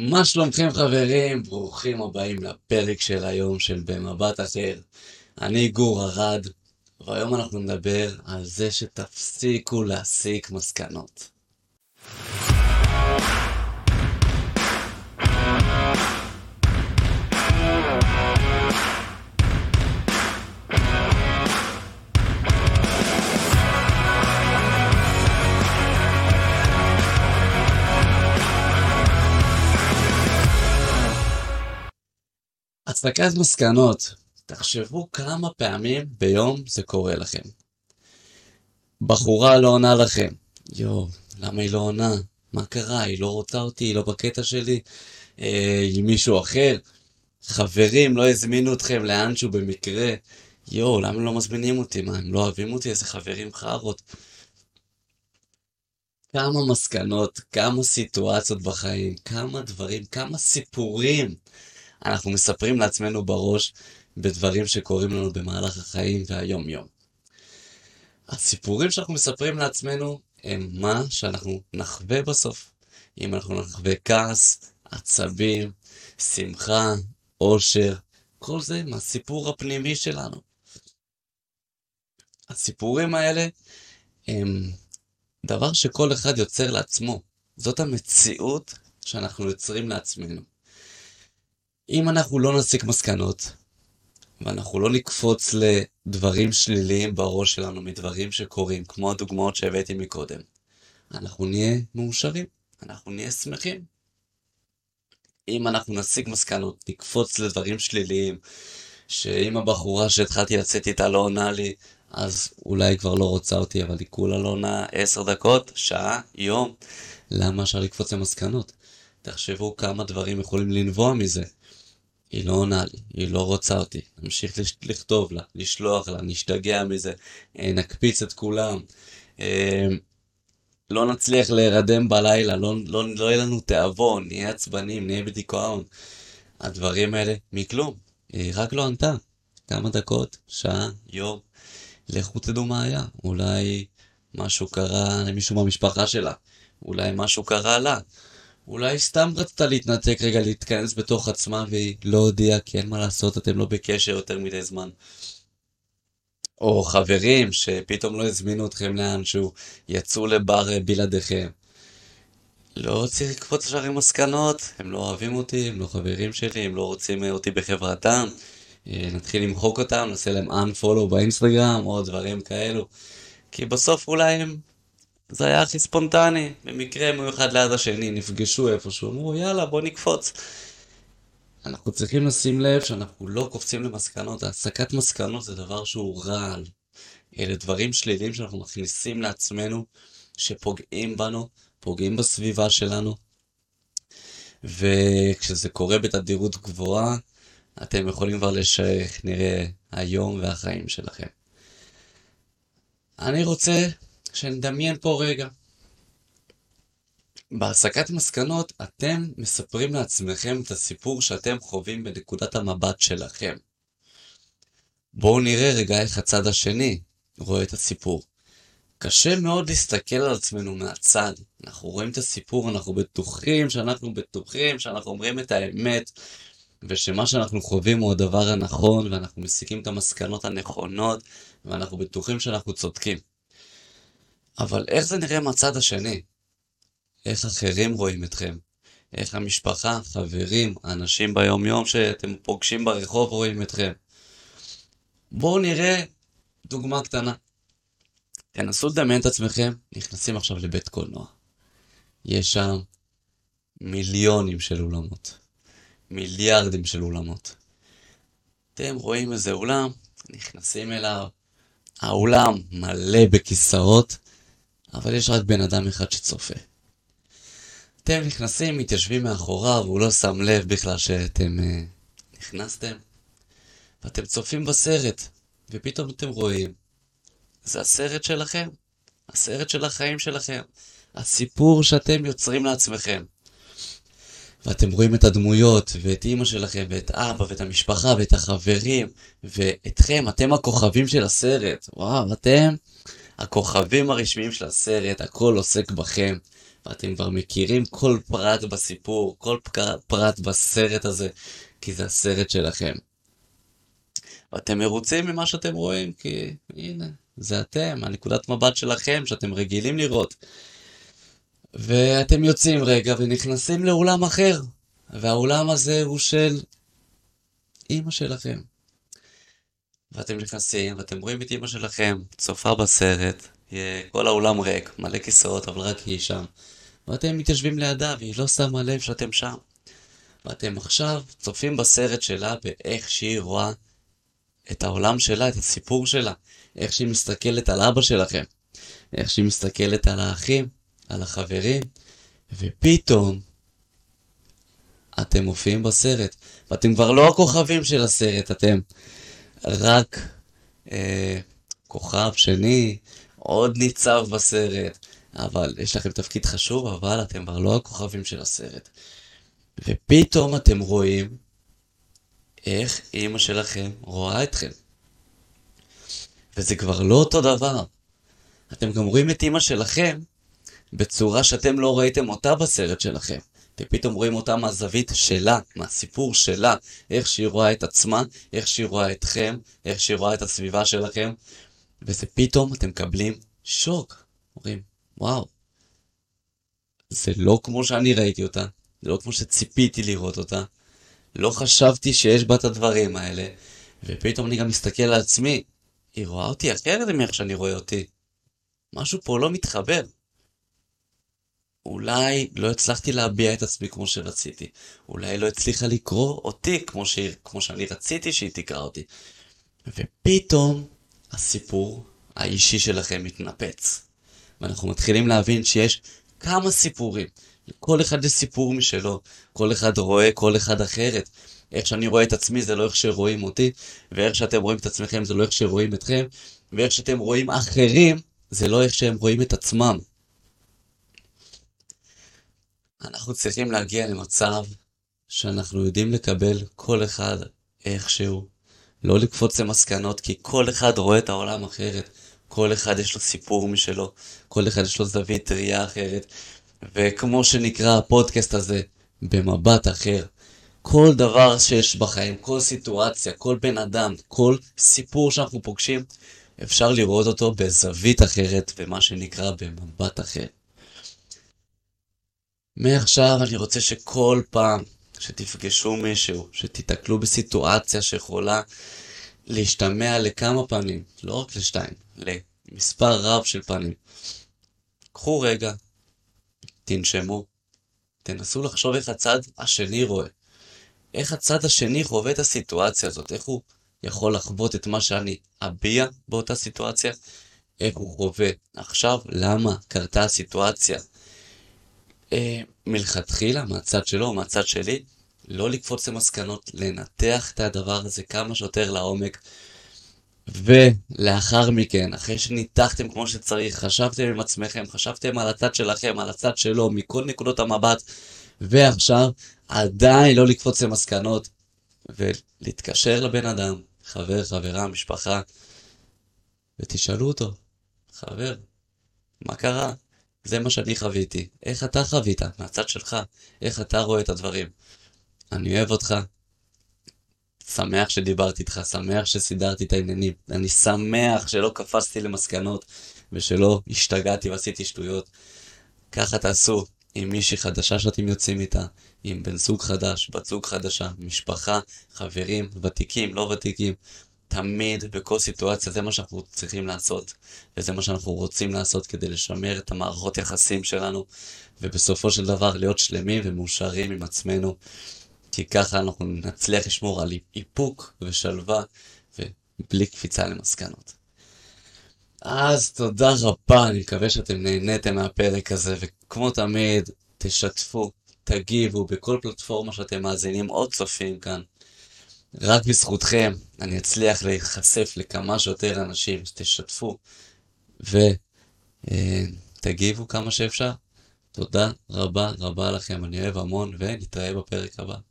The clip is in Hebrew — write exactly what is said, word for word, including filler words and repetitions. מה שלומכם חברים? ברוכים הבאים לפרק של היום של במבט אחר. אני גור ארד, והיום אנחנו נדבר על זה שתפסיקו להסיק מסקנות. הסקת מסקנות, תחשבו כמה פעמים ביום זה קורה לכם. בחורה לא עונה לכם. יו, למה היא לא עונה? מה קרה? היא לא רוצה אותי, היא לא בקטע שלי. אה, היא מישהו אחר. חברים לא הזמינו אתכם לאנשהו במקרה. יו, למה לא מזמינים אותי? מה, הם לא אוהבים אותי? איזה חברים חרות. כמה מסקנות, כמה סיטואציות בחיים, כמה דברים, כמה סיפורים. אנחנו מספרים לעצמנו בראש בדברים שקורים לנו במהלך החיים והיום יום. הסיפורים שאנחנו מספרים לעצמנו הם מה שאנחנו נחווה בסוף. אם אנחנו נחווה כעס, עצבים, שמחה, אושר, כל זה מהסיפור הפנימי שלנו. הסיפורים האלה הם דבר שכל אחד יוצר לעצמו. זאת המציאות שאנחנו יוצרים לעצמנו. אם אנחנו לא נסיק מסקנות, ואנחנו לא נקפוץ לדברים שליליים בראש שלנו, מדברים שקורים, כמו הדוגמאות שהבאתי מקודם, אנחנו נהיה מאושרים, אנחנו נהיה שמחים. אם אנחנו נסיק מסקנות, נקפוץ לדברים שליליים, שאם הבחורה שהתחלתי לצאת איתה לא עונה לי, אז אולי כבר לא רוצה אותי, אבל היא כולה לא עונה עשר דקות, שעה, יום. למה אפשר לקפוץ למסקנות? תחשבו כמה דברים יכולים לנבוע מזה. היא לא עונה לי, היא לא רוצה אותי, נמשיך לכתוב לה, לשלוח לה, נשתגע מזה, נקפיץ את כולם, לא נצליח להירדם בלילה, לא, לא, לא יהיה לנו תאבון, נהיה עצבנים, נהיה בדיכאון. הדברים האלה מכלום, היא רק לא ענתה, כמה דקות, שעה, יום, לכו תדעו מה היה, אולי משהו קרה למישהו במשפחה שלה, אולי משהו קרה לה, אולי סתם רצתה להתנתק רגע, להתכנס בתוך עצמה, והיא לא הודיעה, כי אין מה לעשות, אתם לא בקשר יותר מדי זמן. או חברים שפתאום לא הזמינו אתכם לאנשהו, יצאו לבר בלעדיכם. לא צריך לקפוץ ישר עם מסקנות, הם לא אוהבים אותי, הם לא חברים שלי, הם לא רוצים אותי בחברתם. נתחיל למחוק אותם, נעשה להם unfollow באינסטגרם, או דברים כאלו. כי בסוף אולי הם... זה היה הכי ספונטני, במקרה הם היו אחד ליד השני, נפגשו איפשהו, אמרו יאללה בוא נקפוץ. אנחנו צריכים לשים לב שאנחנו לא קופצים למסקנות, העסקת מסקנות זה דבר שהוא רעל. אלה דברים שליליים שאנחנו מכניסים לעצמנו, שפוגעים בנו, פוגעים בסביבה שלנו. וכשזה קורה בתדירות גבוהה, אתם יכולים כבר לשייך נראה היום והחיים שלכם. אני רוצה... שנדמיין פה רגע. בהסקת מסקנות אתם מספרים לעצמכם את הסיפור שאתם חווים בנקודת המבט שלכם. בואו נראה רגע איך הצד השני רואה את הסיפור. קשה מאוד להסתכל על עצמנו מהצד. אנחנו רואים את הסיפור, אנחנו בטוחים שאנחנו בטוחים, שאנחנו אומרים את האמת, ושמה שאנחנו חווים הוא הדבר הנכון, ואנחנו מסיקים את המסקנות הנכונות, ואנחנו בטוחים שאנחנו צודקים. אבל איך זה נראה מהצד השני? איך אחרים רואים אתכם? איך המשפחה, חברים, אנשים ביום יום שאתם פוגשים ברחוב רואים אתכם? בואו נראה דוגמה קטנה. תנסו לדמיין את עצמכם, נכנסים עכשיו לבית קולנוע. יש שם מיליונים של אולמות. מיליארדים של אולמות. אתם רואים איזה אולם, נכנסים אליו. האולם מלא בכיסאות. אבל יש רק בן אדם אחד שצופה. אתם נכנסים, מתיישבים מאחוריו, הוא לא שם לב בכלל שאתם uh, נכנסתם. ואתם צופים בסרט, ופתאום אתם רואים. זה הסרט שלכם, הסרט של החיים שלכם, הסיפור שאתם יוצרים לעצמכם. ואתם רואים את הדמויות, ואת אמא שלכם, ואת אבא, ואת המשפחה, ואת החברים, ואתכם, אתם הכוכבים של הסרט. וואו, אתם... הכוכבים הרשמיים של הסרט, הכל עוסק בכם, ואתם כבר מכירים כל פרט בסיפור, כל פרט בסרט הזה, כי זה הסרט שלכם. ואתם מרוצים ממה שאתם רואים, כי הנה, זה אתם, הנקודת מבט שלכם שאתם רגילים לראות. ואתם יוצאים רגע ונכנסים לאולם אחר, והאולם הזה הוא של אמא שלכם. ואתם נכנסים ואתם רואים את אמא שלכם, צופה בסרט, כל האולם ריק, מלא כיסאות, אבל רק היא שם. ואתם מתיישבים לידה והיא לא שמה לב שאתם שם. ואתם עכשיו צופים בסרט שלה באיך שהיא רואה את העולם שלה, את הסיפור שלה, איך שהיא מסתכלת על אבא שלכם, איך שהיא מסתכלת על האחים, על החברים, ופתאום אתם מופיעים בסרט, ואתם כבר לא הכוכבים של הסרט, אתם רק אה, כוכב שני, עוד ניצב בסרט, אבל יש לכם תפקיד חשוב, אבל אתם כבר לא הכוכבים של הסרט. ופתאום אתם רואים איך אמא שלכם רואה אתכם. וזה כבר לא אותו דבר. אתם גם רואים את אמא שלכם בצורה שאתם לא ראיתם אותה בסרט שלכם. אתם פתאום רואים אותה מהזווית שלה, מהסיפור שלה, איך שהיא רואה את עצמה, איך שהיא רואה אתכם, איך שהיא רואה את הסביבה שלכם. וזה פתאום אתם מקבלים שוק. אומרים, וואו, זה לא כמו שאני ראיתי אותה, זה לא כמו שציפיתי לראות אותה, לא חשבתי שיש בה את הדברים האלה, ופתאום אני גם מסתכל על עצמי, היא רואה אותי אחרת מאיך שאני רואה אותי. משהו פה לא מתחבר. אולי לא הצלחתי להביע את עצמי כמו שרציתי. אולי לא הצליחה לקרוא אותי כמו, ש... כמו שאני רציתי שהיא תקרא אותי. ופתאום הסיפור האישי שלכם מתנפץ. ואנחנו מתחילים להבין שיש כמה סיפורים. כל אחד יש סיפור משלו. כל אחד רואה, כל אחד אחרת. איך שאני רואה את עצמי זה לא איך שרואים אותי. ואיך שאתם רואים את עצמכם זה לא איך שרואים אתכם. ואיך שאתם רואים אחרים זה לא איך שהם רואים את עצמם. אנחנו צריכים להגיע למצב שאנחנו יודעים לקבל כל אחד איכשהו. לא לקפוץ למסקנות, כי כל אחד רואה את העולם אחרת. כל אחד יש לו סיפור משלו. כל אחד יש לו זווית ראייה אחרת. וכמו שנקרא הפודקאסט הזה, במבט אחר. כל דבר שיש בחיים, כל סיטואציה, כל בן אדם, כל סיפור שאנחנו פוגשים, אפשר לראות אותו בזווית אחרת, במה שנקרא במבט אחר. מעכשיו אני רוצה שכל פעם שתפגשו מישהו, שתתקלו בסיטואציה שיכולה להשתמע לכמה פנים, לא רק לשתיים, למספר רב של פנים. קחו רגע, תנשמו, תנסו לחשוב איך הצד השני רואה. איך הצד השני חווה את הסיטואציה הזאת, איך הוא יכול לחוות את מה שאני אביע באותה סיטואציה, איך הוא חווה. עכשיו, למה קרתה הסיטואציה? מלכתחילה, מהצד שלו, מהצד שלי, לא לקפוץ למסקנות, לנתח את הדבר הזה כמה שיותר לעומק. ולאחר מכן, אחרי שניתחתם כמו שצריך, חשבתם עם עצמכם, חשבתם על הצד שלכם, על הצד שלו, מכל נקודות המבט, ועכשיו עדיין לא לקפוץ למסקנות, ולהתקשר לבן אדם, חבר, חברה, משפחה, ותשאלו אותו, חבר, מה קרה? זה מה שאני חוויתי. איך אתה חווית? מהצד שלך. איך אתה רואה את הדברים? אני אוהב אותך. שמח שדיברתי איתך. שמח שסידרתי את העניינים. אני שמח שלא קפצתי למסקנות ושלא השתגעתי ועשיתי שטויות. ככה תעשו עם מישהי חדשה שאתם יוצאים איתה, עם בן זוג חדש, בת זוג חדשה, משפחה, חברים, ותיקים, לא ותיקים. תמיד בכל סיטואציה זה מה שאנחנו צריכים לעשות, וזה מה שאנחנו רוצים לעשות כדי לשמר את המערכות יחסים שלנו, ובסופו של דבר להיות שלמים ומאושרים עם עצמנו, כי ככה אנחנו נצליח לשמור על איפוק ושלווה ובלי קפיצה למסקנות. אז תודה רבה, אני מקווה שאתם נהניתם מהפרק הזה, וכמו תמיד תשתפו, תגיבו בכל פלטפורמה שאתם מאזינים או צופים כאן. רק בזכותכם אני אצליח להיחשף לכמה שיותר אנשים, שתשתפו ותגיבו כמה שאפשר. תודה רבה רבה לכם, אני אוהב המון, ונתראה בפרק הבא.